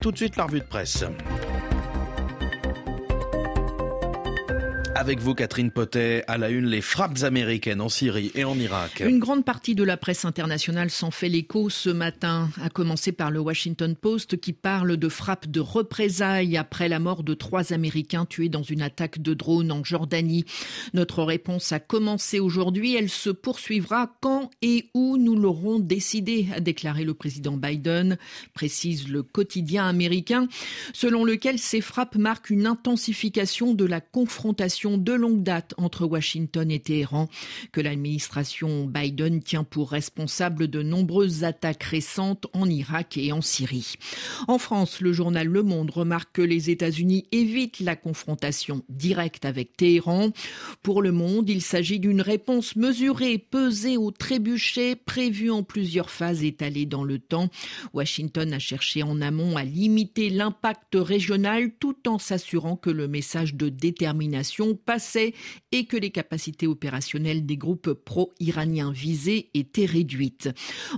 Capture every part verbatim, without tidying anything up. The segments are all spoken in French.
Tout de suite, la revue de presse. Avec vous, Catherine Potet, à la une, les frappes américaines en Syrie et en Irak. Une grande partie de la presse internationale s'en fait l'écho ce matin, à commencer par le Washington Post qui parle de frappes de représailles après la mort de trois Américains tués dans une attaque de drone en Jordanie. Notre réponse a commencé aujourd'hui, elle se poursuivra quand et où nous l'aurons décidé, a déclaré le président Biden, précise le quotidien américain, selon lequel ces frappes marquent une intensification de la confrontation de longue date entre Washington et Téhéran, que l'administration Biden tient pour responsable de nombreuses attaques récentes en Irak et en Syrie. En France, le journal Le Monde remarque que les États-Unis évitent la confrontation directe avec Téhéran. Pour Le Monde, il s'agit d'une réponse mesurée, pesée au trébuchet, prévue en plusieurs phases étalées dans le temps. Washington a cherché en amont à limiter l'impact régional tout en s'assurant que le message de détermination passait et que les capacités opérationnelles des groupes pro-iraniens visés étaient réduites.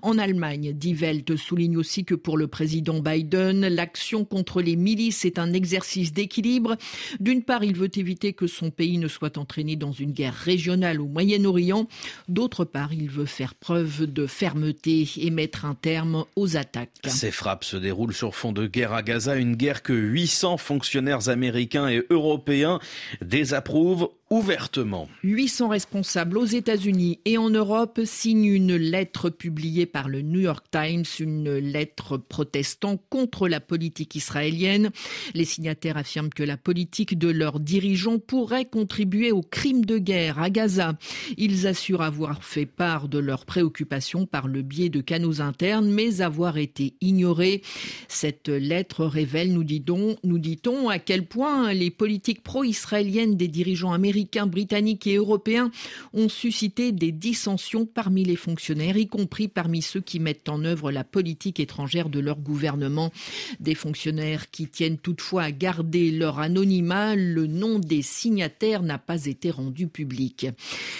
En Allemagne, Die Welt souligne aussi que pour le président Biden, l'action contre les milices est un exercice d'équilibre. D'une part, il veut éviter que son pays ne soit entraîné dans une guerre régionale au Moyen-Orient. D'autre part, il veut faire preuve de fermeté et mettre un terme aux attaques. Ces frappes se déroulent sur fond de guerre à Gaza, une guerre que huit cents fonctionnaires américains et européens désapprouvent approuve ouvertement. huit cents responsables aux États-Unis et en Europe signent une lettre publiée par le New York Times, une lettre protestant contre la politique israélienne. Les signataires affirment que la politique de leurs dirigeants pourrait contribuer aux crimes de guerre à Gaza. Ils assurent avoir fait part de leurs préoccupations par le biais de canaux internes, mais avoir été ignorés. Cette lettre révèle, nous dit-on, nous dit-on, à quel point les politiques pro-israéliennes des dirigeants américains, britanniques et européens ont suscité des dissensions parmi les fonctionnaires, y compris parmi ceux qui mettent en œuvre la politique étrangère de leur gouvernement. Des fonctionnaires qui tiennent toutefois à garder leur anonymat, le nom des signataires n'a pas été rendu public.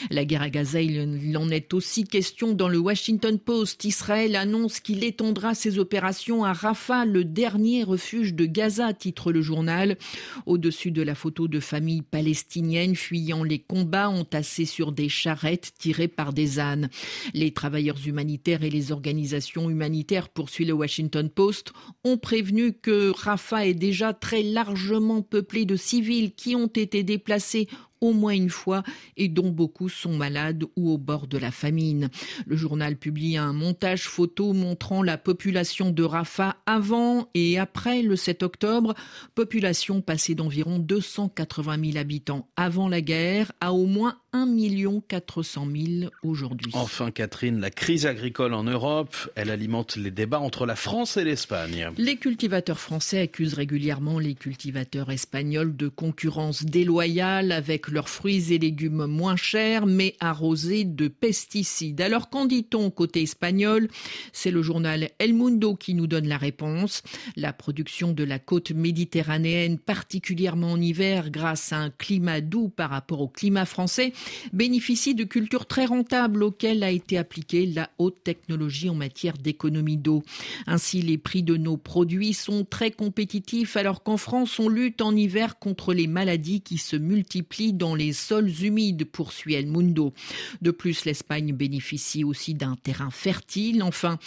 La guerre à Gaza, il en est aussi question dans le Washington Post. Israël annonce qu'il étendra ses opérations à Rafah, le dernier refuge de Gaza, titre le journal. Au-dessus de la photo de famille palestinienne fuyant les combats, entassés sur des charrettes tirées par des ânes. Les travailleurs humanitaires et les organisations humanitaires, poursuit le Washington Post, ont prévenu que Rafah est déjà très largement peuplée de civils qui ont été déplacés au moins une fois et dont beaucoup sont malades ou au bord de la famine. Le journal publie un montage photo montrant la population de Rafah avant et après le sept octobre, population passée d'environ deux cent quatre-vingt mille habitants avant la guerre à au moins un million quatre cent mille aujourd'hui. Enfin, Catherine, la crise agricole en Europe, elle alimente les débats entre la France et l'Espagne. Les cultivateurs français accusent régulièrement les cultivateurs espagnols de concurrence déloyale avec leurs fruits et légumes moins chers, mais arrosés de pesticides. Alors, qu'en dit-on côté espagnol ? C'est le journal El Mundo qui nous donne la réponse. La production de la côte méditerranéenne, particulièrement en hiver, grâce à un climat doux par rapport au climat français, bénéficie de cultures très rentables auxquelles a été appliquée la haute technologie en matière d'économie d'eau. Ainsi, les prix de nos produits sont très compétitifs, alors qu'en France, on lutte en hiver contre les maladies qui se multiplient dans les sols humides, poursuit El Mundo. De plus, l'Espagne bénéficie aussi d'un terrain fertile. Enfin,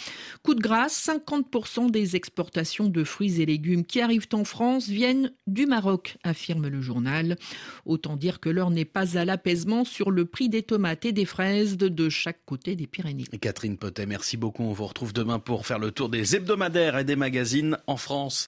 coup de grâce, cinquante pour cent des exportations de fruits et légumes qui arrivent en France viennent du Maroc, affirme le journal. Autant dire que l'heure n'est pas à l'apaisement sur le prix des tomates et des fraises de chaque côté des Pyrénées. Catherine Potet, merci beaucoup. On vous retrouve demain pour faire le tour des hebdomadaires et des magazines en France.